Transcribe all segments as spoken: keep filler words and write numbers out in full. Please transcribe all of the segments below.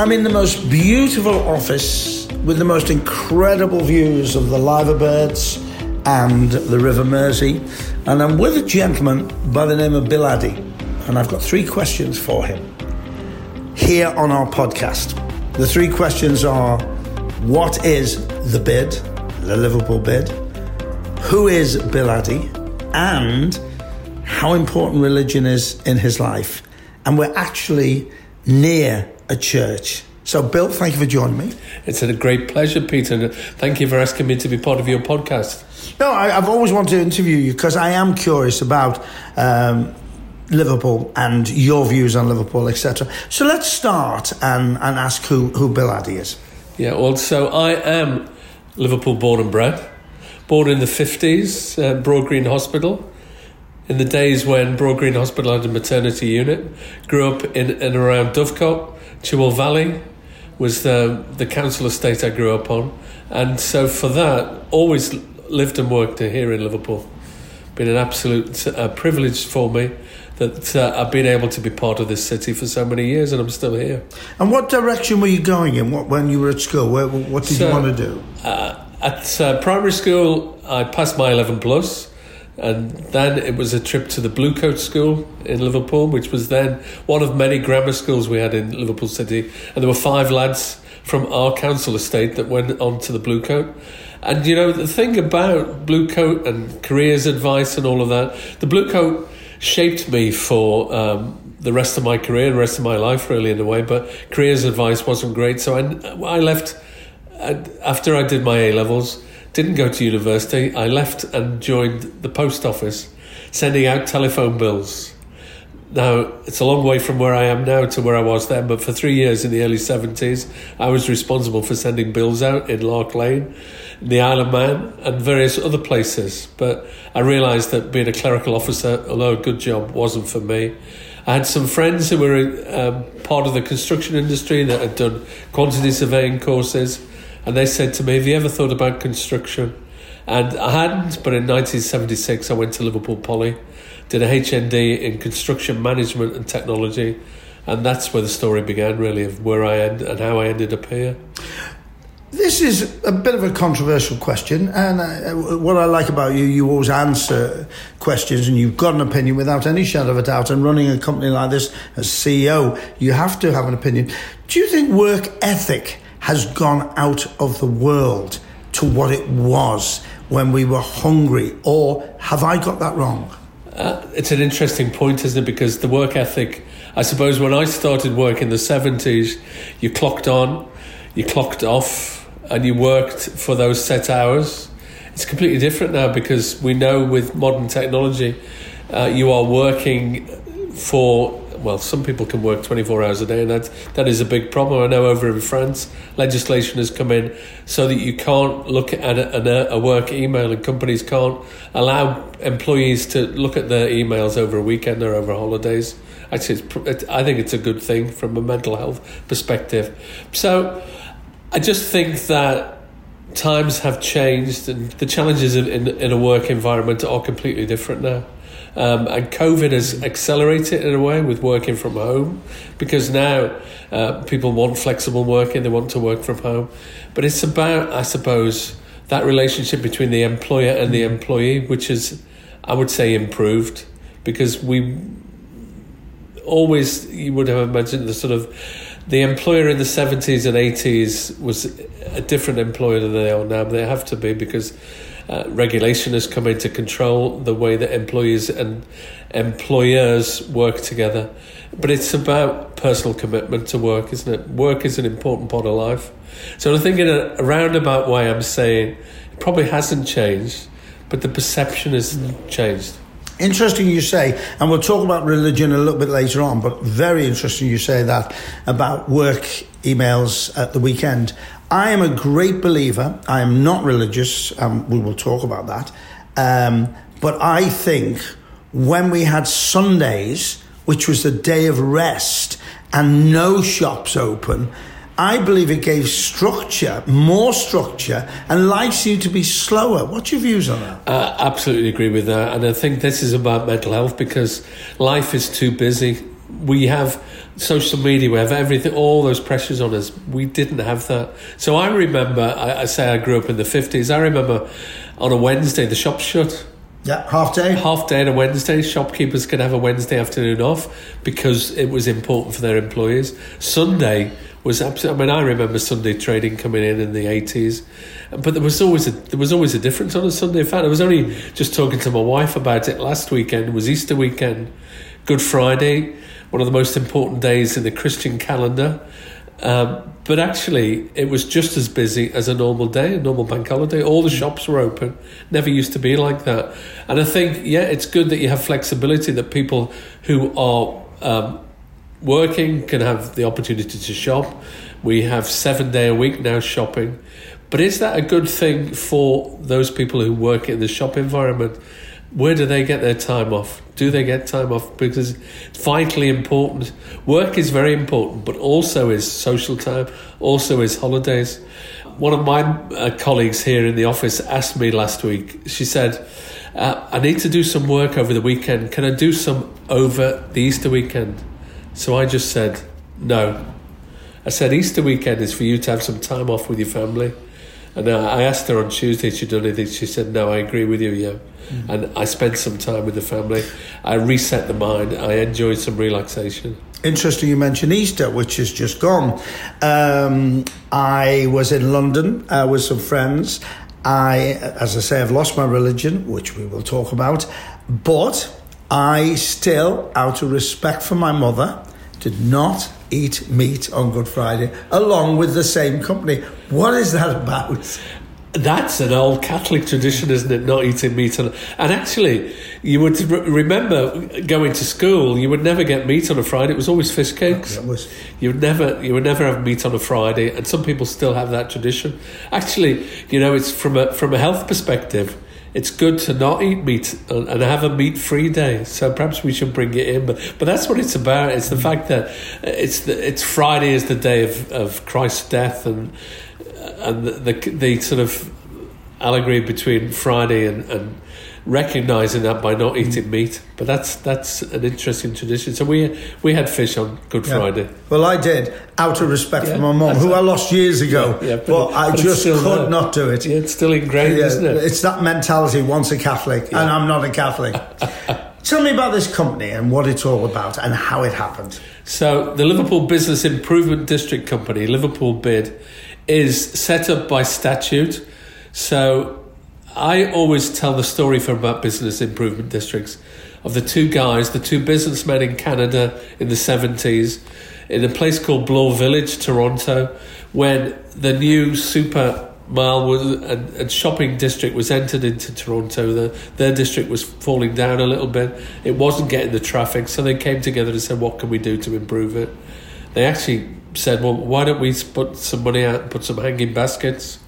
I'm in the most beautiful office with the most incredible views of the Liver Birds and the River Mersey. And I'm with a gentleman by the name of Bill Addy. And I've got three questions for him here on our podcast. The three questions are, what is the bid, the Liverpool bid? Who is Bill Addy? And how important religion is in his life? And we're actually near a church. So, Bill, thank you for joining me. It's a great pleasure, Peter. And thank you for asking me to be part of your podcast. No, I, I've always wanted to interview you because I am curious about um, Liverpool and your views on Liverpool, et cetera. So let's start and, and ask who, who Bill Addy is. Yeah, well, so I am Liverpool born and bred. Born in the fifties, uh, Broadgreen Hospital. In the days when Broadgreen Hospital had a maternity unit. Grew up in and around Dovecot, Chewell Valley was the, the council estate I grew up on. And so for that, always lived and worked here in Liverpool. Been an absolute uh, privilege for me that uh, I've been able to be part of this city for so many years, and I'm still here. And what direction were you going in what, when you were at school? Where, what did so, you want to do? Uh, at uh, primary school, I passed my eleven plus. And then it was a trip to the Blue Coat School in Liverpool, which was then one of many grammar schools we had in Liverpool City. And there were five lads from our council estate that went on to the Blue Coat. And, you know, the thing about Blue Coat and careers advice and all of that, the Blue Coat shaped me for um, the rest of my career, the rest of my life, really, in a way. But careers advice wasn't great. So I, I left after I did my A-levels. Didn't go to university. I left and joined the post office, sending out telephone bills. Now, it's a long way from where I am now to where I was then, but for three years in the early seventies, I was responsible for sending bills out in Lark Lane, in the Isle of Man, and various other places. But I realised that being a clerical officer, although a good job, wasn't for me. I had some friends who were um, part of the construction industry that had done quantity surveying courses. And they said to me, have you ever thought about construction? And I hadn't, but in nineteen seventy-six, I went to Liverpool Poly, did a H N D in construction management and technology. And that's where the story began, really, of where I ended and how I ended up here. This is a bit of a controversial question. And I, what I like about you, you always answer questions and you've got an opinion without any shadow of a doubt. And running a company like this as C E O, you have to have an opinion. Do you think work ethic has gone out of the world to what it was when we were hungry, or have I got that wrong? Uh, it's an interesting point, isn't it? Because the work ethic, I suppose when I started work in the seventies, you clocked on, you clocked off, and you worked for those set hours. It's completely different now because we know with modern technology, uh, you are working for... Well, some people can work twenty-four hours a day, and that, that is a big problem. I know over in France, legislation has come in so that you can't look at a, a work email, and companies can't allow employees to look at their emails over a weekend or over holidays. Actually, it's, I think it's a good thing from a mental health perspective. So I just think that times have changed, and the challenges in, in, in a work environment are completely different now. Um, and COVID has accelerated in a way with working from home, because now uh, people want flexible working, they want to work from home. But it's about, I suppose, that relationship between the employer and the employee, which is, I would say, improved, because we always, you would have imagined the sort of, the employer in the seventies and eighties was a different employer than they are now. They have to be, because Uh, regulation has come in to control the way that employees and employers work together. But it's about personal commitment to work, isn't it? Work is an important part of life. So I think in a, a roundabout way, I'm saying it probably hasn't changed, but the perception has changed. Interesting you say, and we'll talk about religion a little bit later on, but very interesting you say that about work emails at the weekend. I am a great believer. I am not religious. Um, we will talk about that. Um, but I think when we had Sundays, which was the day of rest and no shops open, I believe it gave structure, more structure, and life seemed to be slower. What's your views on that? I absolutely agree with that. And I think this is about mental health because life is too busy we have social media, we have everything, all those pressures on us. We didn't have that. So I remember, I, I say I grew up in the fifties, I remember on a Wednesday the shops shut. Yeah, half day. Half day on a Wednesday. Shopkeepers could have a Wednesday afternoon off because it was important for their employees. Sunday was absolutely, I mean, I remember Sunday trading coming in in the eighties, but there was always a, there was always a difference on a Sunday. In fact, I was only just talking to my wife about it last weekend. It was Easter weekend, Good Friday, one of the most important days in the Christian calendar. Um, but actually, it was just as busy as a normal day, a normal bank holiday. All the shops were open. Never used to be like that. And I think, yeah, it's good that you have flexibility, that people who are um, working can have the opportunity to shop. We have seven day a week now shopping. But is that a good thing for those people who work in the shop environment? Where do they get their time off? Do they get time off? Because it's vitally important. Work is very important, but also is social time, also is holidays. One of my uh, colleagues here in the office asked me last week, she said, uh, I need to do some work over the weekend. Can I do some over the Easter weekend? So I just said, no. I said, Easter weekend is for you to have some time off with your family. And I asked her on Tuesday if she'd done anything. She said, no, I agree with you, yeah. Mm-hmm. And I spent some time with the family. I reset the mind. I enjoyed some relaxation. Interesting you mentioned Easter, which is just gone. Um, I was in London uh, with some friends. I, as I say, I've lost my religion, which we will talk about. But I still, out of respect for my mother, did not eat meat on Good Friday, along with the same company. What is that about? That's an old Catholic tradition, isn't it? Not eating meat. On, and actually, you would re- remember going to school, you would never get meat on a Friday. It was always fish cakes. Yeah, was. You would never, you would never have meat on a Friday. And some people still have that tradition. Actually, you know, it's from a from a health perspective, it's good to not eat meat and have a meat-free day. So perhaps we should bring it in. But but that's what it's about. It's the fact that it's the, it's Friday is the day of, of Christ's death and and the, the the sort of allegory between Friday and, and recognising that by not eating meat. But that's that's an interesting tradition. So we we had fish on Good yeah. Friday. Well, I did, out of respect yeah, for my mum, who I lost years ago. Yeah, yeah, but well, it, I but just could there. not do it. Yeah, it's still ingrained, yeah, isn't it? It's that mentality, once a Catholic, yeah. and I'm not a Catholic. Tell me about this company and what it's all about and how it happened. So the Liverpool Business Improvement District Company, Liverpool Bid, is set up by statute. So I always tell the story from about business improvement districts of the two guys, the two businessmen in Canada in the seventies, in a place called Bloor Village, Toronto, when the new super mile was, and, and shopping district was entered into Toronto. The, their district was falling down a little bit. It wasn't getting the traffic, so they came together and said, what can we do to improve it? They actually said, well, why don't we put some money out and put some hanging baskets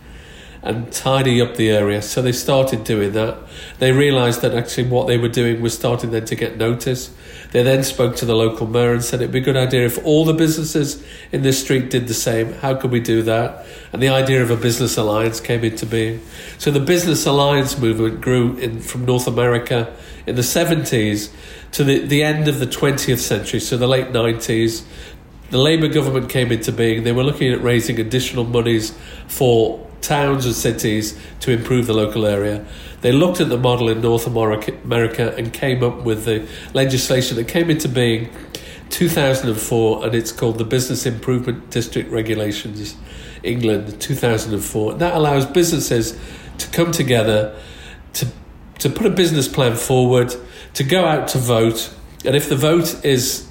and tidy up the area. So they started doing that. They realised that actually what they were doing was starting then to get notice. They then spoke to the local mayor and said, it'd be a good idea if all the businesses in this street did the same. How could we do that? And the idea of a business alliance came into being. So the business alliance movement grew in from North America in the seventies to the, the end of the twentieth century, so the late nineties. The Labour government came into being. They were looking at raising additional monies for towns and cities to improve the local area. They looked at the model in North America and came up with the legislation that came into being two thousand four, and it's called the Business Improvement District Regulations England two thousand four. That allows businesses to come together to to put a business plan forward, to go out to vote, and if the vote is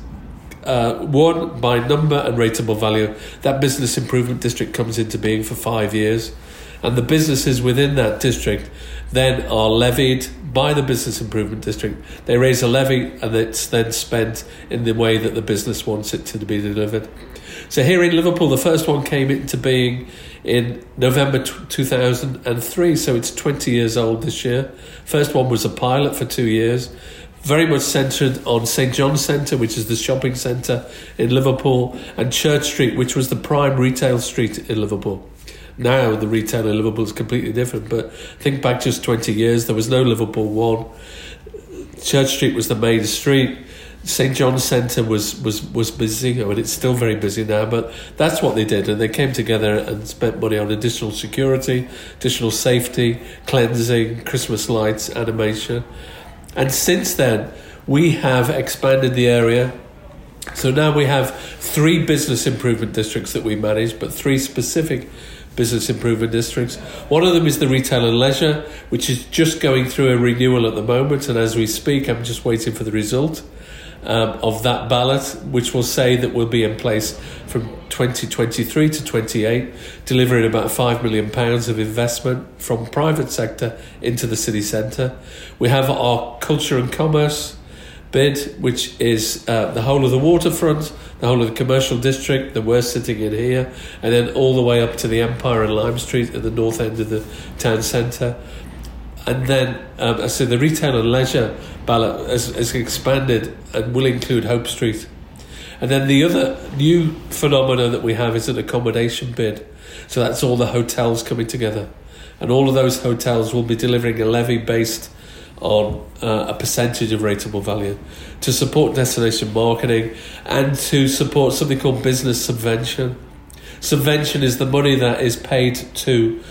Uh, one by number and rateable value, that business improvement district comes into being for five years, and the businesses within that district then are levied by the business improvement district. They raise a levy, and it's then spent in the way that the business wants it to be delivered. So here in Liverpool, the first one came into being in November two thousand three, so it's twenty years old this year. First one was a pilot for two years. Very much centred on St John's Centre, which is the shopping centre in Liverpool, and Church Street, which was the prime retail street in Liverpool. Now the retail in Liverpool is completely different, but think back just twenty years, there was no Liverpool One. Church Street was the main street. St John's Centre was, was, was busy. I mean, it's still very busy now, but that's what they did. And they came together and spent money on additional security, additional safety, cleansing, Christmas lights, animation. And since then, we have expanded the area. So now we have three business improvement districts that we manage, but three specific business improvement districts. One of them is the retail and leisure, which is just going through a renewal at the moment. And as we speak, I'm just waiting for the result um, of that ballot, which will say that we'll be in place from twenty twenty-three to twenty-eight, delivering about five million pounds of investment from private sector into the city centre. We have our culture and commerce bid, which is uh, the whole of the waterfront, the whole of the commercial district that we're sitting in here, and then all the way up to the Empire and Lime Street at the north end of the town centre. And then, um, so the retail and leisure ballot has, has expanded and will include Hope Street. And then the other new phenomena that we have is an accommodation bid. So that's all the hotels coming together. And all of those hotels will be delivering a levy based on uh, a percentage of rateable value to support destination marketing and to support something called business subvention. Subvention is the money that is paid to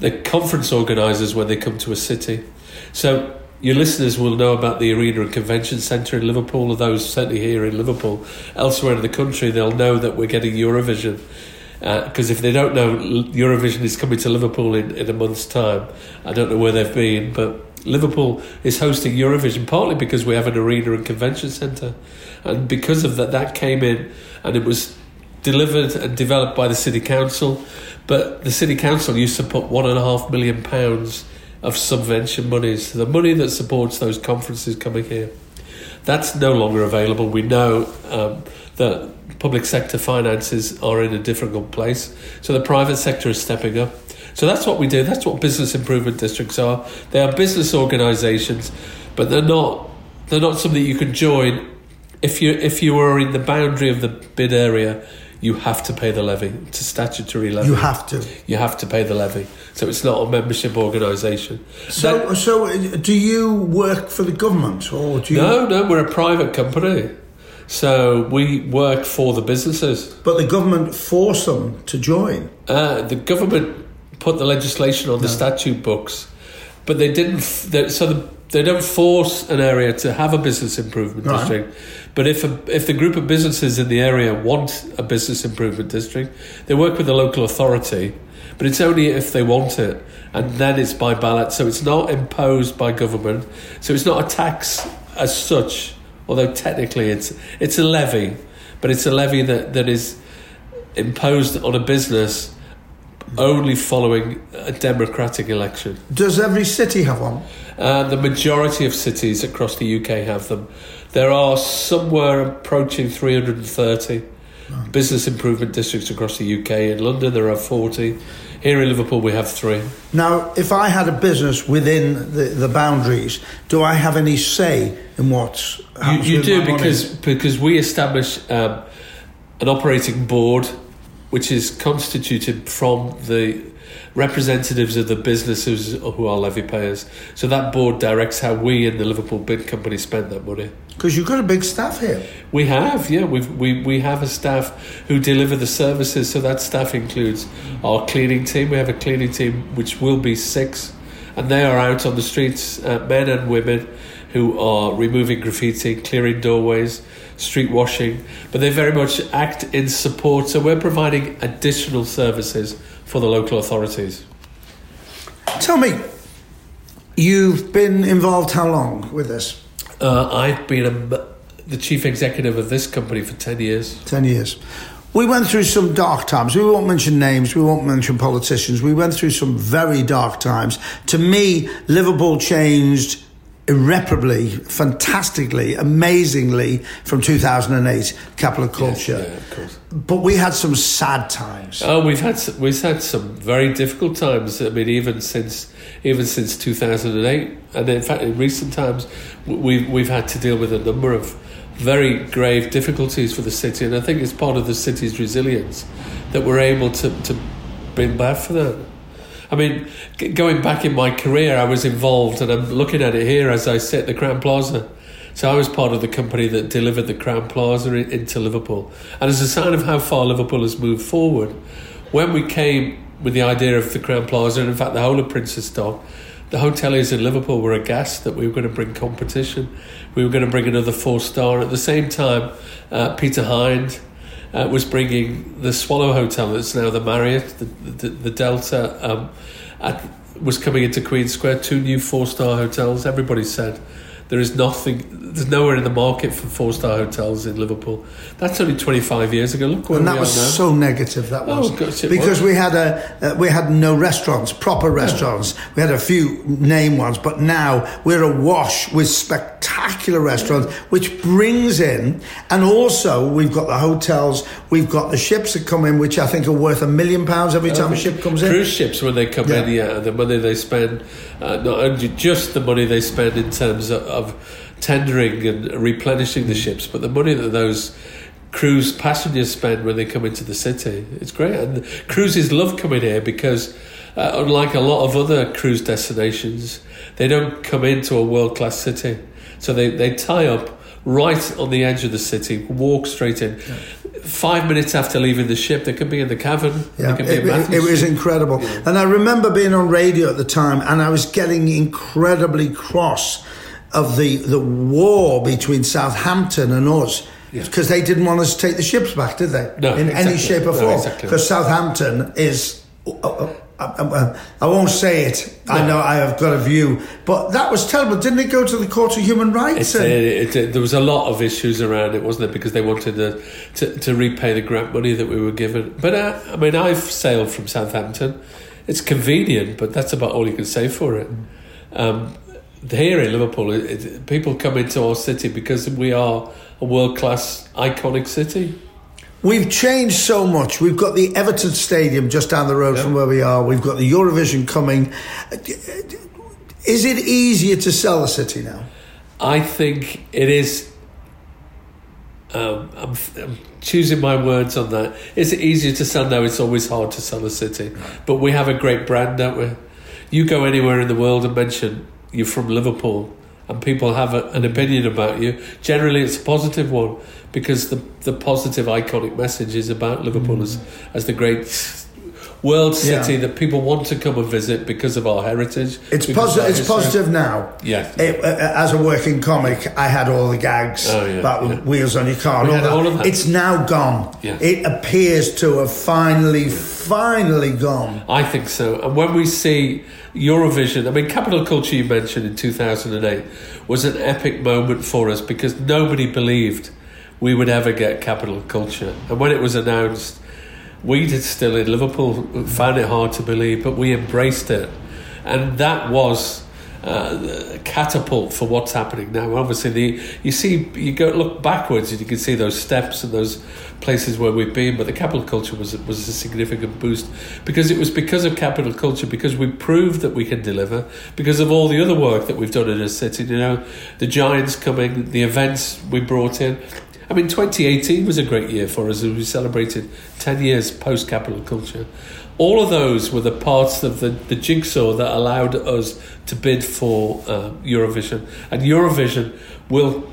the conference organisers when they come to a city. So your listeners will know about the Arena and Convention Centre in Liverpool, or those certainly here in Liverpool. Elsewhere in the country, they'll know that we're getting Eurovision. Because uh, if they don't know, Eurovision is coming to Liverpool in, in a month's time. I don't know where they've been, but Liverpool is hosting Eurovision partly because we have an arena and convention centre, and because of that, that came in and it was delivered and developed by the City Council. But the City Council used to put one and a half million pounds of subvention monies, the money that supports those conferences coming here. That's no longer available. We know um, that public sector finances are in a difficult place, so the private sector is stepping up. So that's what we do. That's what business improvement districts are. They are business organisations, but they're not they're not something you can join. If you if you are in the boundary of the bid area, you have to pay the levy. It's a statutory levy. You have to. You have to pay the levy. So it's not a membership organisation. So then, so do you work for the government or do you? No, no, we're a private company. So we work for the businesses. But the government forced them to join. Uh, the government put the legislation on the no. statute books, but they didn't. They, so the, they don't force an area to have a business improvement right. district. But if a, if the group of businesses in the area want a business improvement district, they work with the local authority. But it's only if they want it, and then it's by ballot. So it's not imposed by government. So it's not a tax as such, although technically it's it's a levy, but it's a levy that, that is imposed on a business only following a democratic election. Does every city have one? Uh, the majority of cities across the U K have them. There are somewhere approaching three hundred thirty oh. business improvement districts across the U K. In London, there are forty. Here in Liverpool, we have three. Now, if I had a business within the, the boundaries, do I have any say in what happens? You, you do, because, because we establish um, an operating board, which is constituted from the representatives of the businesses who are levy payers. So that board directs how we and the Liverpool Bid Company spend that money. Because you've got a big staff here. We have, yeah. We've, we we have a staff who deliver the services. So that staff includes our cleaning team. We have a cleaning team which will be six, and they are out on the streets, uh, men and women, who are removing graffiti, clearing doorways, street washing, but they very much act in support. So we're providing additional services for the local authorities. Tell me, you've been involved how long with this? Uh, I've been a, the chief executive of this company for ten years. ten years. We went through some dark times. We won't mention names. We won't mention politicians. We went through some very dark times. To me, Liverpool changed irreparably, fantastically, amazingly from two thousand eight, capital culture. Yes, yeah, of course. But we had some sad times. Oh, we've had we've had some very difficult times. I mean, even since even since two thousand eight, and in fact, in recent times, we've we've had to deal with a number of very grave difficulties for the city. And I think it's part of the city's resilience that we're able to to bring back for that. I mean, going back in my career, I was involved, and I'm looking at it here as I sit at the Crown Plaza. So I was part of the company that delivered the Crown Plaza into Liverpool. And as a sign of how far Liverpool has moved forward, when we came with the idea of the Crown Plaza, and in fact the whole of Prince's Dock, the hoteliers in Liverpool were aghast that we were going to bring competition. We were going to bring another four-star. At the same time, uh, Peter Hind uh, was bringing the Swallow Hotel, that's now the Marriott, the, the, the Delta, um, at, was coming into Queen Square, two new four-star hotels. Everybody said, there is nothing, there's nowhere in the market for four-star hotels in Liverpool. That's only twenty-five years ago. Look where we are now. And that was so negative, that was. Oh, gosh, it was. Because we had a, uh, we had no restaurants, proper restaurants. Yeah. We had a few name ones, but now we're awash with spectacular restaurants, which brings in, and also we've got the hotels, we've got the ships that come in, which I think are worth a million pounds every time um, a ship comes in. Cruise ships, when they come yeah. in, yeah, the money they spend, uh, not only just the money they spend in terms of, of tendering and replenishing the ships, but the money that those cruise passengers spend when they come into the city, it's great. And cruises love coming here because uh, unlike a lot of other cruise destinations, they don't come into a world-class city, so they, they tie up right on the edge of the city, walk straight in. Yeah. Five minutes after leaving the ship, they could be in the cavern. Yeah, they could be it, in Matthew it, it was incredible. Yeah. And I remember being on radio at the time, and I was getting incredibly cross of the, the war between Southampton and us, because yeah. they didn't want us to take the ships back, did they? No, in exactly. any shape or form. No, exactly. Because Southampton is... Uh, uh, I, I won't say it. No. I know I have got a view, but that was terrible. Didn't it go to the Court of Human Rights? It, and... it, it, it, there was a lot of issues around it, wasn't it? Because they wanted to to, to repay the grant money that we were given. But uh, I mean, I've sailed from Southampton. It's convenient, but that's about all you can say for it. Um, here in Liverpool, it, it, people come into our city because we are a world-class, iconic city. We've changed so much. We've got the Everton Stadium just down the road yep. from where we are. We've got the Eurovision coming. Is it easier to sell a city now? I think it is. Um, I'm, I'm choosing my words on that. Is it easier to sell? No, it's always hard to sell a city. But we have a great brand, don't we? You go anywhere in the world and mention you're from Liverpool, and people have a, an opinion about you. Generally, it's a positive one, because the, the positive, iconic message is about Liverpool mm. as, as the great world city yeah. that people want to come and visit because of our heritage. It's, posi- it's positive now. Yeah. It, uh, as a working comic, I had all the gags oh, yeah, about yeah. wheels on your car. And all that. All of that. It's now gone. Yeah. It appears to have finally, yeah. finally gone. I think so. And when we see Eurovision, I mean, Capital Culture, you mentioned in two thousand eight, was an epic moment for us, because nobody believed we would ever get Capital Culture. And when it was announced, we did still in Liverpool found it hard to believe, but we embraced it. And that was uh, a catapult for what's happening now. Obviously, the you see, you go look backwards and you can see those steps and those places where we've been, but the Capital Culture was, was a significant boost, because it was because of Capital Culture, because we proved that we can deliver, because of all the other work that we've done in a city, you know, the Giants coming, the events we brought in. I mean, twenty eighteen was a great year for us, as we celebrated ten years post-Capital Culture. All of those were the parts of the, the jigsaw that allowed us to bid for uh, Eurovision. And Eurovision will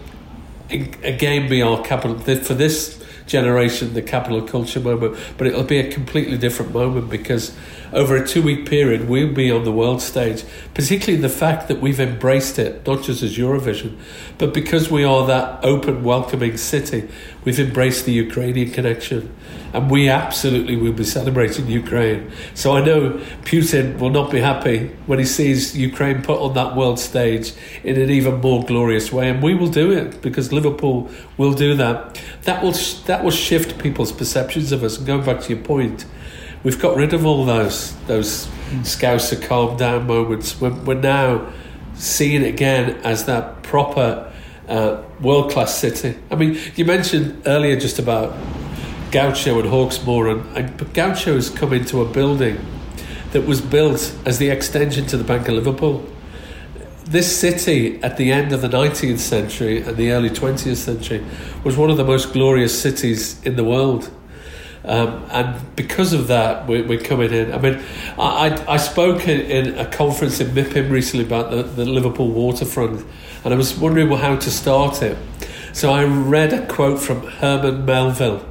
again be our capital, for this generation, the Capital Culture moment, but it'll be a completely different moment, because over a two-week period we'll be on the world stage, particularly the fact that we've embraced it, not just as Eurovision, but because we are that open, welcoming city. We've embraced the Ukrainian connection, and we absolutely will be celebrating Ukraine. So I know Putin will not be happy when he sees Ukraine put on that world stage in an even more glorious way, and we will do it, because Liverpool will do that. That will that will shift people's perceptions of us. And going back to your point, we've got rid of all those those Scouser calm down moments. We're, we're now seeing it again as that proper uh, world-class city. I mean, you mentioned earlier just about Gaucho and Hawksmoor, and, and but Gaucho has come into a building that was built as the extension to the Bank of Liverpool. This city at the end of the nineteenth century and the early twentieth century was one of the most glorious cities in the world. Um, and because of that, we're, we're coming in. I mean, I I, I spoke in, in a conference in Mipham recently about the, the Liverpool waterfront, and I was wondering how to start it. So I read a quote from Herman Melville.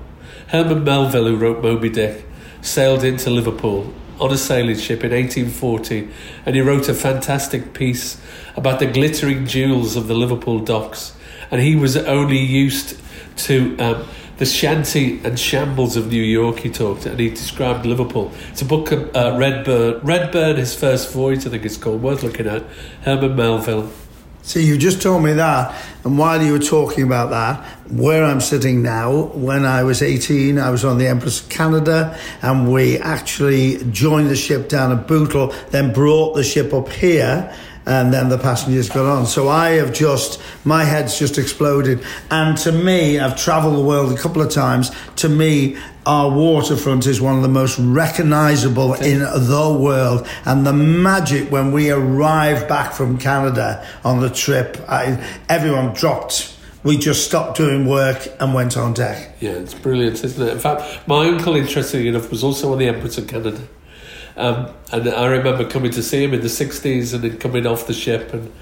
Herman Melville, who wrote Moby Dick, sailed into Liverpool on a sailing ship in eighteen forty, and he wrote a fantastic piece about the glittering jewels of the Liverpool docks. And he was only used to um, the shanty and shambles of New York, he talked, and he described Liverpool. It's a book, uh, Redburn, Redburn, His First Voyage, I think it's called, worth looking at, Herman Melville. So you just told me that, and while you were talking about that, where I'm sitting now, when I was eighteen, I was on the Empress of Canada, and we actually joined the ship down at Bootle, then brought the ship up here, and then the passengers got on. So I have just, my head's just exploded. And to me, I've travelled the world a couple of times, to me, our waterfront is one of the most recognisable in the world, and the magic when we arrived back from Canada on the trip, I, everyone dropped. We just stopped doing work and went on deck. Yeah, it's brilliant, isn't it? In fact, my uncle, interestingly enough, was also on the Empress of Canada, um, and I remember coming to see him in the sixties and then coming off the ship, and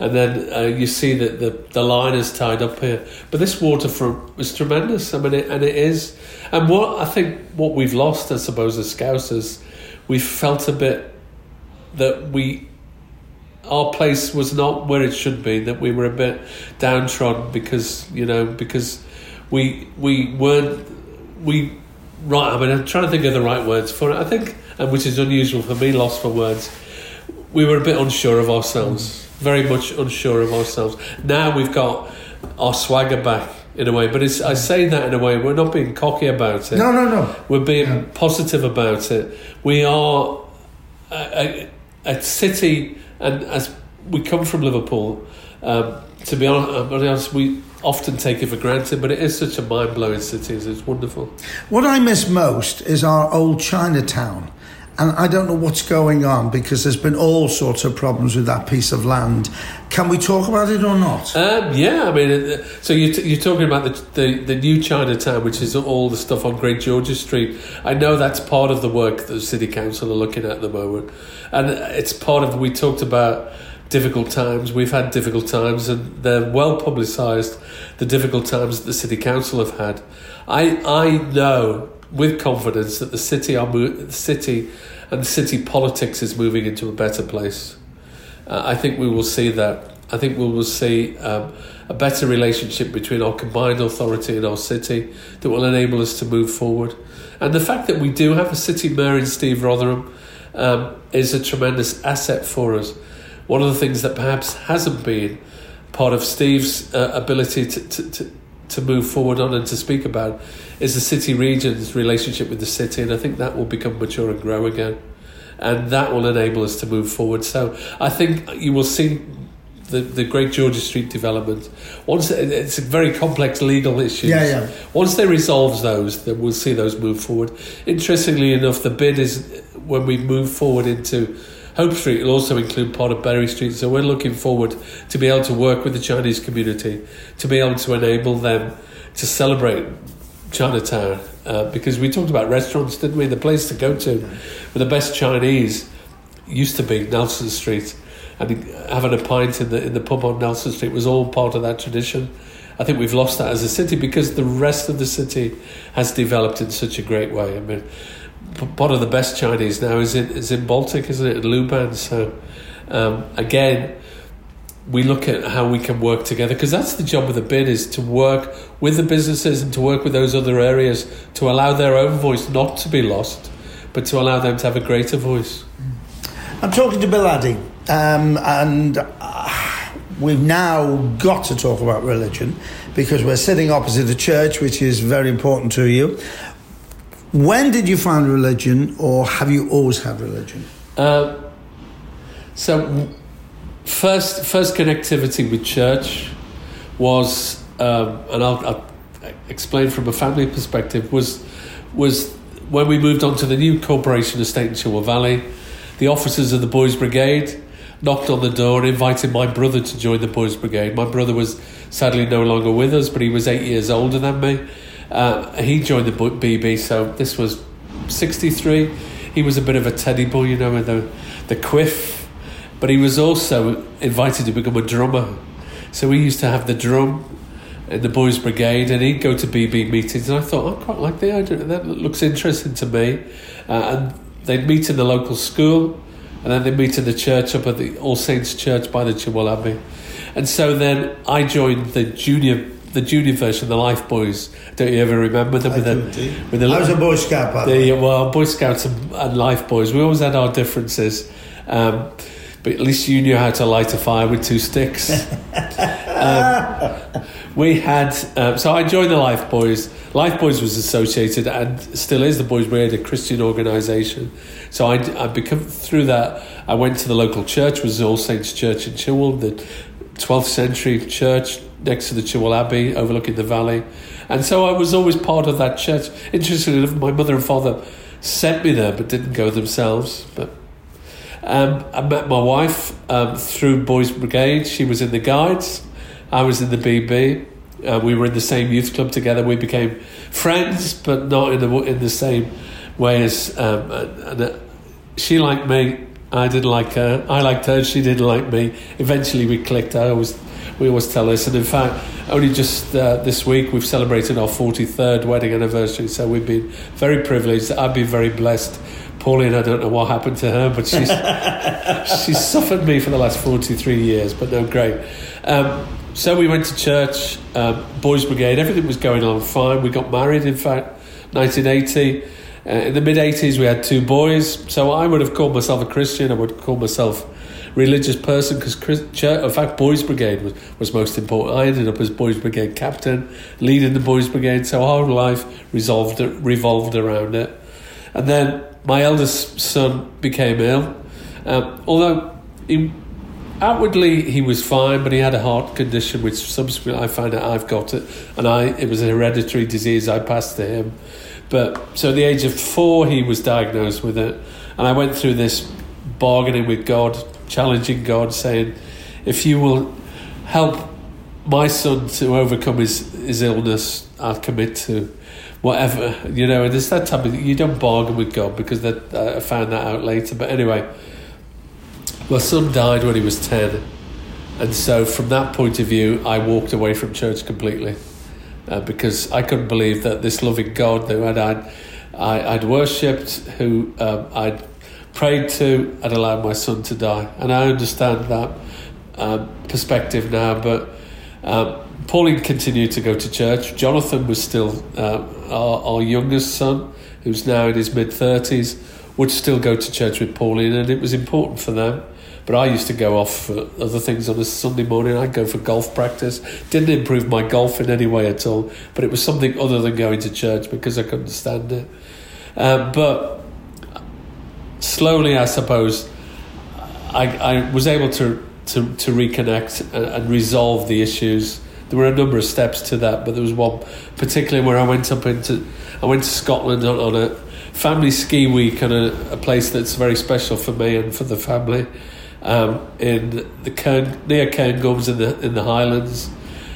and then uh, you see that the, the line is tied up here. But this waterfront was tremendous, I mean, it, and it is. And what I think what we've lost, I suppose, as Scousers, we felt a bit that we, our place was not where it should be, that we were a bit downtrodden because, you know, because we we weren't, we, right, I mean, I'm trying to think of the right words for it, I think, and which is unusual for me, lost for words. We were a bit unsure of ourselves. Mm. Very much unsure of ourselves. Now we've got our swagger back in a way, but it's, I say that in a way, we're not being cocky about it. No, no, no. We're being yeah. positive about it. We are a, a, a city, and as we come from Liverpool, um, to be honest, we often take it for granted, but it is such a mind-blowing city. It's wonderful. What I miss most is our old Chinatown. And I don't know what's going on because there's been all sorts of problems with that piece of land. Can we talk about it or not? Um, yeah, I mean, so you're, t- you're talking about the, the, the new Chinatown, which is all the stuff on Great George's Street. I know that's part of the work that the City Council are looking at at the moment. And it's part of, we talked about difficult times. We've had difficult times, and they're well publicised, the difficult times that the City Council have had. I I know... with confidence that the city are mo- the city and the city politics is moving into a better place. Uh, I think we will see that. I think we will see um, a better relationship between our combined authority and our city that will enable us to move forward. And the fact that we do have a city mayor in Steve Rotherham um, is a tremendous asset for us. One of the things that perhaps hasn't been part of Steve's uh, ability to... to, to to move forward on and to speak about is the city region's relationship with the city, and I think that will become mature and grow again, and that will enable us to move forward. So I think you will see the, the Great George's Street development, once it's a very complex legal issue, yeah, yeah. once they resolve those, then we'll see those move forward. Interestingly enough, the bid is when we move forward into Hope Street, will also include part of Berry Street, so we're looking forward to be able to work with the Chinese community, to be able to enable them to celebrate Chinatown, uh, because we talked about restaurants, didn't we? The place to go to for the best Chinese used to be Nelson Street, and having a pint in the in the pub on Nelson Street was all part of that tradition. I think we've lost that as a city because the rest of the city has developed in such a great way. I mean, part of the best Chinese now is in, is in Baltic, isn't it, in Luban. So um, again, we look at how we can work together, because that's the job of the bid, is to work with the businesses and to work with those other areas to allow their own voice not to be lost, but to allow them to have a greater voice. I'm talking to Bill Addy, um, and uh, we've now got to talk about religion because we're sitting opposite a church, which is very important to you. When did you find religion, or have you always had religion? Uh, so, first first connectivity with church was, um, and I'll, I'll explain from a family perspective, was was when we moved on to the new corporation estate in Chewell Valley. The officers of the Boys Brigade knocked on the door and invited my brother to join the Boys Brigade. My brother was sadly no longer with us, but he was eight years older than me. Uh, he joined the B B, so this was sixty-three. He was a bit of a teddy boy, you know, with the, the quiff. But he was also invited to become a drummer. So we used to have the drum in the Boys Brigade, and he'd go to B B meetings. And I thought, I quite like the idea. That looks interesting to me. Uh, and they'd meet in the local school, and then they'd meet in the church up at the All Saints Church by the Chewell Abbey. And so then I joined the junior the junior version, the Life Boys. Don't you ever remember them? I with do, the, with the, I was a Boy Scout, by the way. Well, Boy Scouts and, and Life Boys, we always had our differences. Um, but at least you knew how to light a fire with two sticks. um, we had... Um, so I joined the Life Boys. Life Boys was associated, and still is, the Boys Brigade, a Christian organisation. So I, I become, through that, I went to the local church, was All Saints Church in Chewell, the twelfth century church next to the Chewell Abbey, overlooking the valley. And so I was always part of that church. Interestingly enough, my mother and father sent me there but didn't go themselves. But um, I met my wife um, through Boys Brigade. She was in the Guides. I was in the B B. Uh, we were in the same youth club together. We became friends, but not in the, in the same way as... Um, and, and, uh, she liked me. I didn't like her. I liked her. She didn't like me. Eventually, we clicked. I always, we always tell this. And in fact, only just uh, this week we've celebrated our forty-third wedding anniversary. So we've been very privileged. I've been very blessed. Pauline, I don't know what happened to her, but she's she's suffered me for the last forty-three years. But no, great. Um, so we went to church, um, Boys Brigade. Everything was going on fine. We got married. In fact, nineteen eighty. Uh, in the mid-eighties, we had two boys. So I would have called myself a Christian. I would call myself religious person because, Christ- in fact, Boys Brigade was, was most important. I ended up as Boys Brigade captain, leading the Boys Brigade. So our whole life resolved, revolved around it. And then my eldest son became ill. Um, although he, outwardly he was fine, but he had a heart condition, which subsequently I found out I've got it. And I it was a hereditary disease I passed to him. But so at the age of four, he was diagnosed with it. And I went through this bargaining with God, challenging God, saying, if you will help my son to overcome his, his illness, I'll commit to whatever. You know, and it's that type of, you don't bargain with God, because that, I found that out later. But anyway, my son died when he was ten. And so from that point of view, I walked away from church completely. Uh, because I couldn't believe that this loving God who I'd, I'd, I'd worshipped, who um, I'd prayed to, had allowed my son to die. And I understand that um, perspective now, but um, Pauline continued to go to church. Jonathan was still, uh, our, our youngest son, who's now in his mid-thirties, would still go to church with Pauline, and it was important for them. But I used to go off for other things on a Sunday morning. I'd go for golf practice. Didn't improve my golf in any way at all, but it was something other than going to church because I couldn't stand it. Uh, but slowly, I suppose, I, I was able to, to, to reconnect and, and resolve the issues. There were a number of steps to that, but there was one particularly where I went up into, I went to Scotland on, on a family ski week, and a, a place that's very special for me and for the family. Um, in the Cairn, near Cairngorms in the in the Highlands,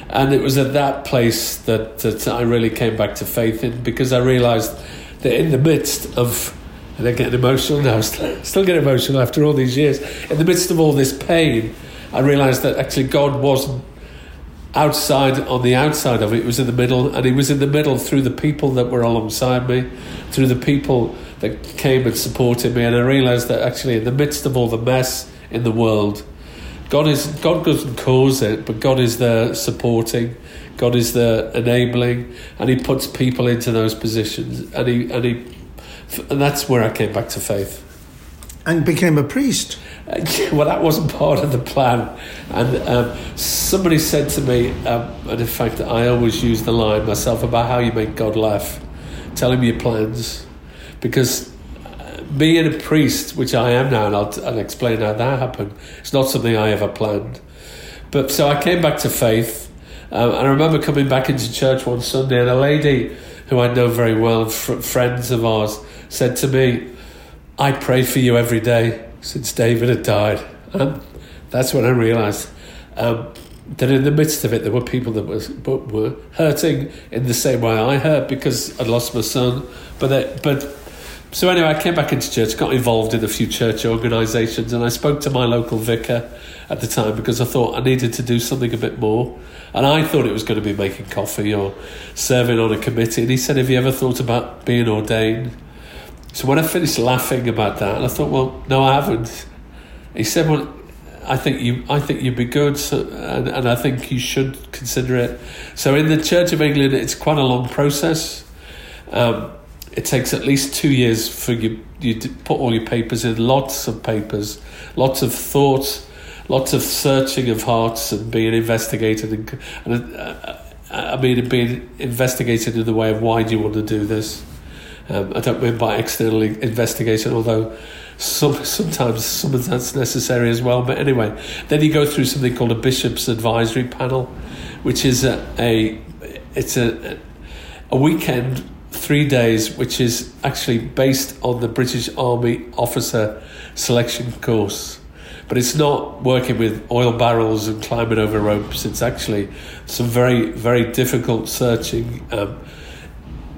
and it was at that place that, that I really came back to faith in, because I realised that in the midst of, and I'm getting emotional now, still getting emotional after all these years, in the midst of all this pain, I realised that actually God wasn't outside on the outside of it. It was in the middle, and He was in the middle through the people that were alongside me, through the people that came and supported me, and I realised that actually in the midst of all the mess in the world, God is God doesn't cause it, but God is there supporting, God is there enabling, and He puts people into those positions, and he and he and that's where I came back to faith, and became a priest. Well, that wasn't part of the plan, and um, somebody said to me, um, and in fact, I always use the line myself about how you make God laugh, tell Him your plans, because. Being a priest, which I am now, and I'll, I'll explain how that happened, it's not something I ever planned. But so I came back to faith, um, and I remember coming back into church one Sunday, and a lady who I know very well, fr- friends of ours, said to me, I pray for you every day since David had died. And that's when I realised um, that in the midst of it there were people that was but were hurting in the same way I hurt because I'd lost my son. But they, but so anyway, I came back into church, got involved in a few church organisations, and I spoke to my local vicar at the time because I thought I needed to do something a bit more. And I thought it was going to be making coffee or serving on a committee. And he said, "Have you ever thought about being ordained?" So when I finished laughing about that, and I thought, "Well, no, I haven't." He said, "Well, I think you, I think you'd be good, so, and, and I think you should consider it." So in the Church of England, it's quite a long process. Um, it takes at least two years for you. You put all your papers in, lots of papers, lots of thought, lots of searching of hearts, and being investigated. And, and uh, I mean, being investigated in the way of why do you want to do this? Um, I don't mean by external investigation, although. Some, sometimes some of that's necessary as well, but anyway, then you go through something called a bishop's advisory panel, which is a, a it's a a weekend, three days, which is actually based on the British Army officer selection course, but it's not working with oil barrels and climbing over ropes. It's actually some very, very difficult searching, um,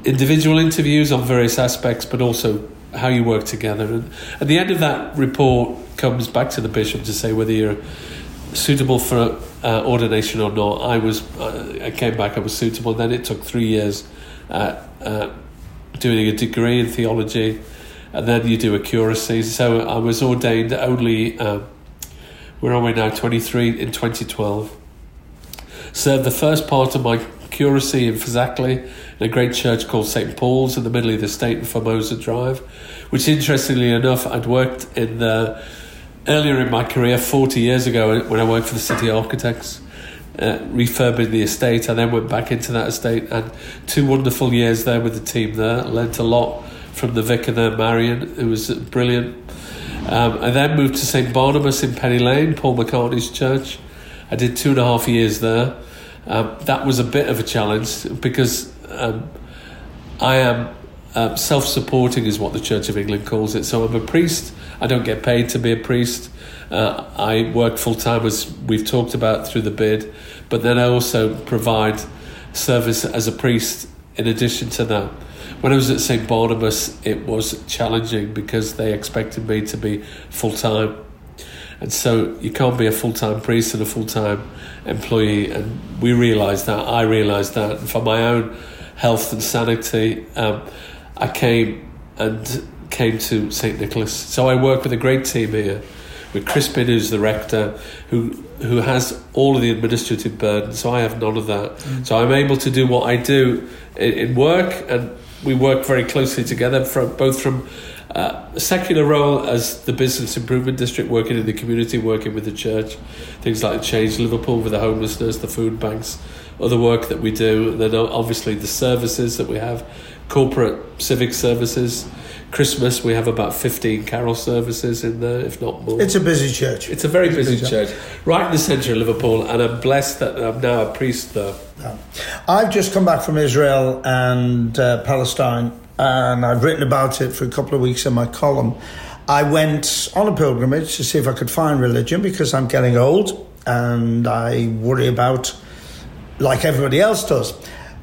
individual interviews on various aspects, but also how you work together. And at the end of that report comes back to the bishop to say whether you're suitable for uh, ordination or not. I was uh, I came back, I was suitable. Then it took three years uh, uh, doing a degree in theology, and then you do a curacy. So I was ordained only um, where are we now, twenty-three, in twenty twelve. Served the first part of my curacy in Fazakerley, in a great church called St Paul's in the middle of the estate in Formosa Drive, which interestingly enough I'd worked in the, earlier in my career forty years ago when I worked for the City Architects, uh, refurbing the estate. I then went back into that estate and two wonderful years there with the team there. I learnt a lot from the vicar there, Marion, who was brilliant. Um, I then moved to St Barnabas in Penny Lane, Paul McCartney's church. I did two and a half years there. Um, that was a bit of a challenge because um, I am uh, self-supporting is what the Church of England calls it. So I'm a priest. I don't get paid to be a priest. Uh, I work full-time, as we've talked about, through the bid. But then I also provide service as a priest in addition to that. When I was at St Barnabas, it was challenging because they expected me to be full-time. And so you can't be a full-time priest and a full-time employee. And we realised that. I realised that. And for my own health and sanity, um, I came and came to St Nicholas. So I work with a great team here, with Crispin, who's the rector, who who has all of the administrative burden. So I have none of that. Mm-hmm. So I'm able to do what I do in, in work. And we work very closely together, from both from... Uh, a secular role as the business improvement district, working in the community, working with the church, things like Change Liverpool with the homelessness, the food banks, other work that we do, and then obviously the services that we have, corporate civic services. Christmas, we have about fifteen carol services in there, if not more. It's a busy church. It's a very it's busy, busy church. church. Right in the centre of Liverpool, and I'm blessed that I'm now a priest there. Yeah. I've just come back from Israel and uh, Palestine, and I've written about it for a couple of weeks in my column. I went on a pilgrimage to see if I could find religion because I'm getting old and I worry about, like everybody else does.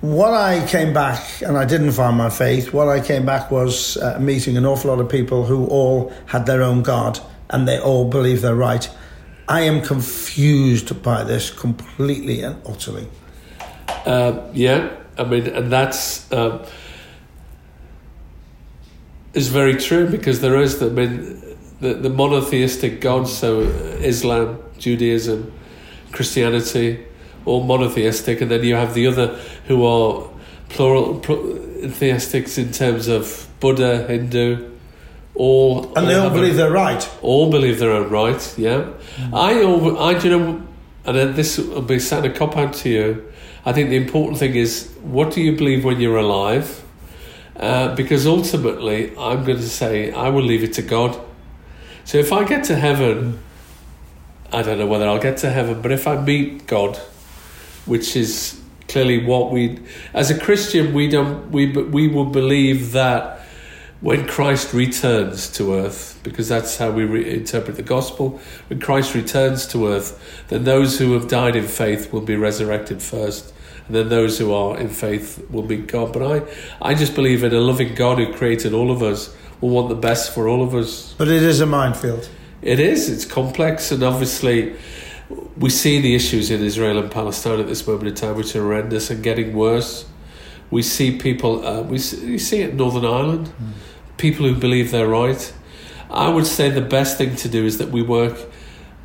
What I came back, and I didn't find my faith, what I came back was uh, meeting an awful lot of people who all had their own God and they all believe they're right. I am confused by this completely and utterly. Uh, yeah, I mean, and that's... Um... It's very true because there is the, I mean, the the monotheistic gods, so Islam, Judaism, Christianity, all monotheistic, and then you have the other who are plural, plural theistics in terms of Buddha, Hindu, all and they all, all believe a, they're right. All believe they're right. Yeah, mm-hmm. I all I do you know, and then this will be sound a cop out to you. I think the important thing is, what do you believe when you're alive? Uh, because ultimately, I'm going to say, I will leave it to God. So if I get to heaven, I don't know whether I'll get to heaven, but if I meet God, which is clearly what we, as a Christian, we don't, we we will believe that when Christ returns to earth, because that's how we re- interpret the gospel, when Christ returns to earth, then those who have died in faith will be resurrected first, and then those who are in faith will meet God. But I, I just believe in a loving God who created all of us, will want the best for all of us. But it is a minefield. It is. It's complex, and obviously we see the issues in Israel and Palestine at this moment in time, which are horrendous and getting worse. We see people, uh, we, see, we see it in Northern Ireland, mm. people who believe they're right. I would say the best thing to do is that we work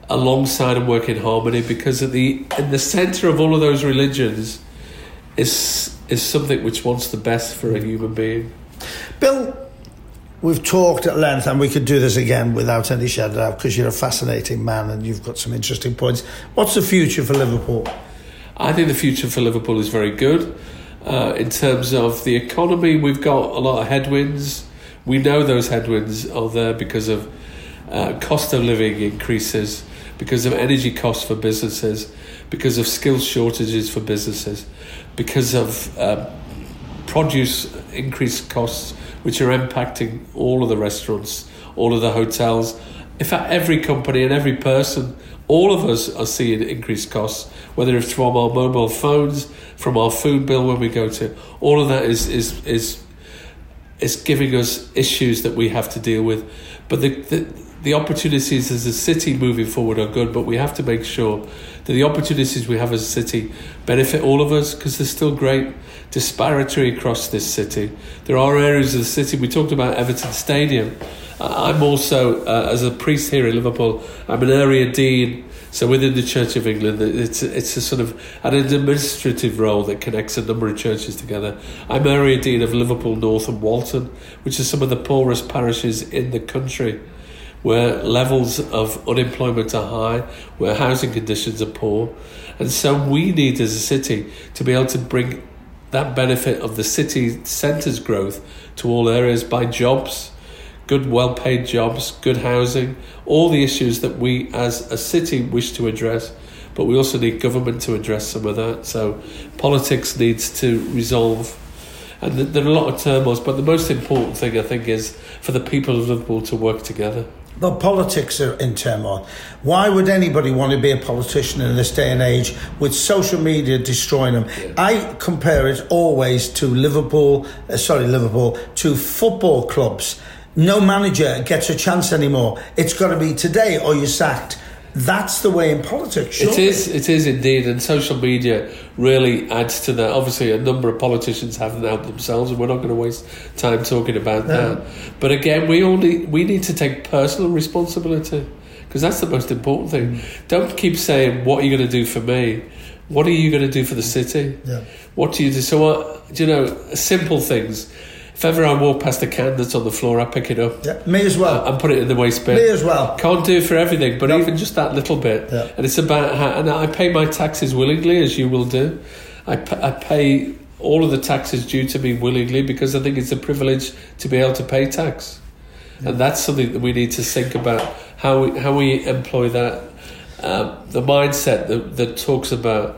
alongside and work in harmony, because at the in the centre of all of those religions is is something which wants the best for a human being. Bill, we've talked at length, and we could do this again without any shadow of doubt, because you're a fascinating man and you've got some interesting points. What's the future for Liverpool? I think the future for Liverpool is very good. Uh, in terms of the economy, we've got a lot of headwinds. We know those headwinds are there because of uh, cost of living increases, because of energy costs for businesses, because of skill shortages for businesses, because of uh, produce increased costs, which are impacting all of the restaurants, all of the hotels. In fact, every company and every person, all of us are seeing increased costs, whether it's from our mobile phones, from our food bill when we go to, all of that is is is It's giving us issues that we have to deal with. But the, the the opportunities as a city moving forward are good, but we have to make sure that the opportunities we have as a city benefit all of us, because there's still great disparity across this city. There are areas of the city, we talked about Everton Stadium. I'm also, uh, as a priest here in Liverpool, I'm an area dean, so within the Church of England, it's it's a sort of an administrative role that connects a number of churches together. I'm area dean of Liverpool North and Walton, which are some of the poorest parishes in the country, where levels of unemployment are high, where housing conditions are poor. And so we need, as a city, to be able to bring that benefit of the city centre's growth to all areas by jobs, good well-paid jobs, good housing, all the issues that we as a city wish to address, but we also need government to address some of that. So politics needs to resolve, and there are a lot of turmoils, but the most important thing, I think, is for the people of Liverpool to work together. The politics are in turmoil. Why would anybody want to be a politician in this day and age with social media destroying them? Yeah. I compare it always to Liverpool, uh, sorry, Liverpool, to football clubs. No manager gets a chance anymore. It's got to be today or you're sacked. That's the way in politics, surely. It is, it is indeed, and social media really adds to that. Obviously, a number of politicians haven't helped themselves, and we're not going to waste time talking about no. that. But again, we all need, we need to take personal responsibility, because that's the most important thing. Don't keep saying, what are you going to do for me? What are you going to do for the city? Yeah. What do you do? So, what, you know, simple things. If ever I walk past a can that's on the floor, I pick it up. Yeah, me as well. And put it in the waste bin. Me as well. Can't do it for everything, but no. even just that little bit. Yeah. And it's about how, and I pay my taxes willingly, as you will do. I, I pay all of the taxes due to me willingly, because I think it's a privilege to be able to pay tax. Yeah. And that's something that we need to think about, how we, how we employ that, um, the mindset that, that talks about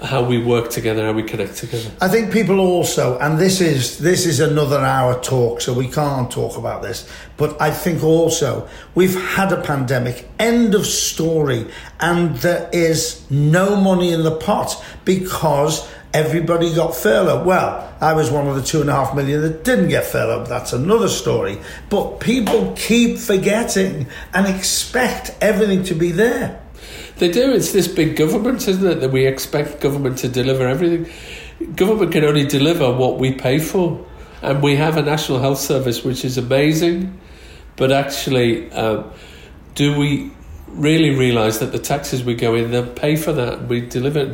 how we work together, how we connect together. I think people also, and this is this is another hour talk, so we can't talk about this, but I think also we've had a pandemic, end of story, and there is no money in the pot because everybody got furloughed. Well, I was one of the two and a half million that didn't get furloughed. That's another story. But people keep forgetting and expect everything to be there. They do. It's this big government, isn't it, that we expect government to deliver everything. Government can only deliver what we pay for. And we have a National Health Service, which is amazing. But actually, um, do we really realise that the taxes we go in, then pay for that, and we deliver?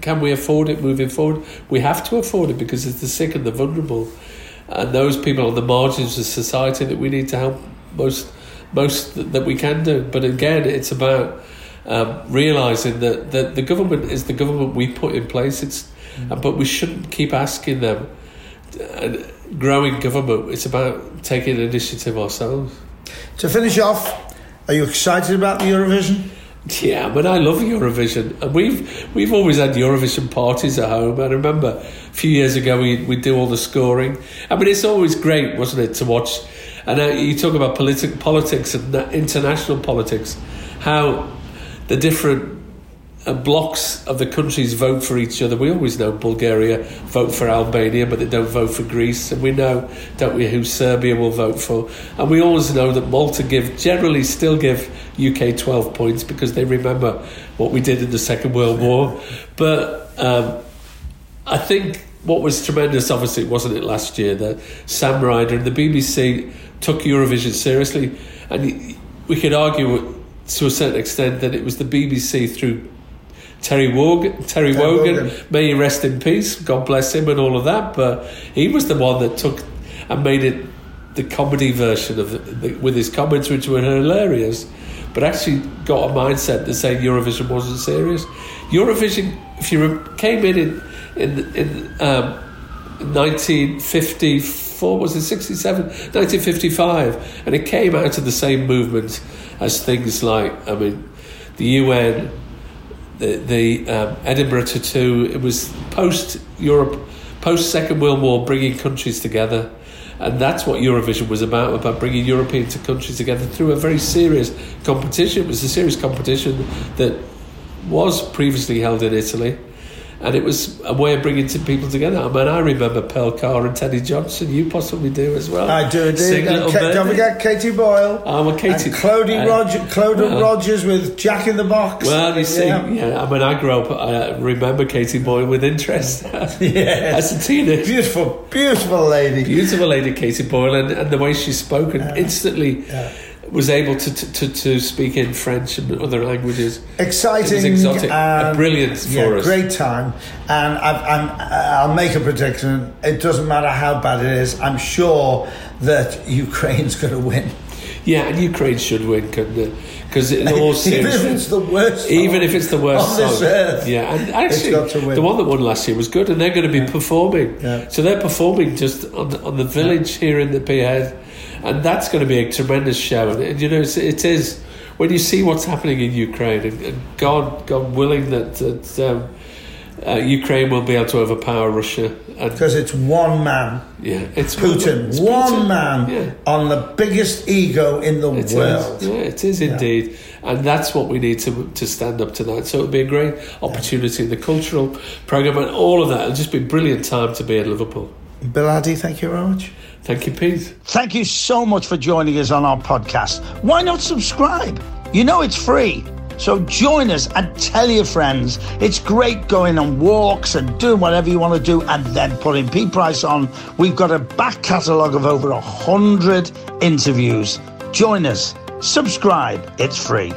Can we afford it moving forward? We have to afford it, because it's the sick and the vulnerable. And those people on the margins of society that we need to help most, most that we can do. But again, it's about... Um, realising that, that the government is the government we put in place, it's, mm. but we shouldn't keep asking them. Uh, growing government, it's about taking initiative ourselves. To finish off, are you excited about the Eurovision? Yeah, but I love Eurovision, and we've we've always had Eurovision parties at home. I remember a few years ago we we do all the scoring. I mean, it's always great, wasn't it, to watch And uh, you talk about politi- politics and international politics, how the different uh, blocks of the countries vote for each other. We always know Bulgaria vote for Albania, but they don't vote for Greece. And we know, don't we, who Serbia will vote for. And we always know that Malta give generally still give U K twelve points because they remember what we did in the Second World War. But um, I think... what was tremendous, obviously, wasn't it, last year, that Sam Ryder and the B B C took Eurovision seriously. And we could argue to a certain extent that it was the B B C through Terry Wogan, Terry Wogan, may he rest in peace, God bless him and all of that, but he was the one that took and made it the comedy version of the, with his comments, which were hilarious, but actually got a mindset that saying Eurovision wasn't serious. Eurovision, if you came in in... In in um, nineteen fifty-four, was it sixty-seven? nineteen fifty-five, and it came out of the same movement as things like, I mean, the U N, the the um, Edinburgh Tattoo. It was post Europe, post Second World War, bringing countries together, and that's what Eurovision was about about bringing European countries together through a very serious competition. It was a serious competition that was previously held in Italy. And it was a way of bringing people together. I mean, I remember Pearl Carr and Teddy Johnson. You possibly do as well. I do indeed. K- don't forget Katie Boyle. Oh, well, Katie. And Clodagh uh, Roger, Clodagh uh, Rogers with Jack in the Box. Well, you see, yeah. yeah I mean, I grew up, I remember Katie Boyle with interest. Yes. As a teenager. Beautiful, beautiful lady. Beautiful lady, Katie Boyle. And, and the way she spoke and yeah. instantly... Yeah. was able to, to to speak in French and other languages. Exciting. It was exotic, um, brilliant for yeah, us. Great time. And I've, I'm, I'll make a prediction. It doesn't matter how bad it is. I'm sure that Ukraine's going to win. Yeah, and Ukraine should win, couldn't it? Because in all seriousness... even if it's the worst song. Even if it's the worst on song. On this earth. Yeah, and actually, the one that won last year was good, and they're going to be yeah. performing. Yeah. So they're performing just on, on the village here in the Pierhead. And that's going to be a tremendous show. And, and you know, it's, it is, when you see what's happening in Ukraine, and, and God God willing that, that um, uh, Ukraine will be able to overpower Russia. Because it's one man, yeah, it's Putin, it's one Putin. man yeah. on the biggest ego in the it world. Is. Yeah, it is yeah. indeed. And that's what we need to to stand up to that. So it would be a great opportunity. Yeah. The cultural programme and all of that. It will just be a brilliant time to be in Liverpool. Bill Addy, thank you very much. Thank you, Pete. Thank you so much for joining us on our podcast. Why not subscribe? You know it's free. So join us and tell your friends. It's great going on walks and doing whatever you want to do and then putting Pete Price on. We've got a back catalogue of over one hundred interviews. Join us. Subscribe. It's free.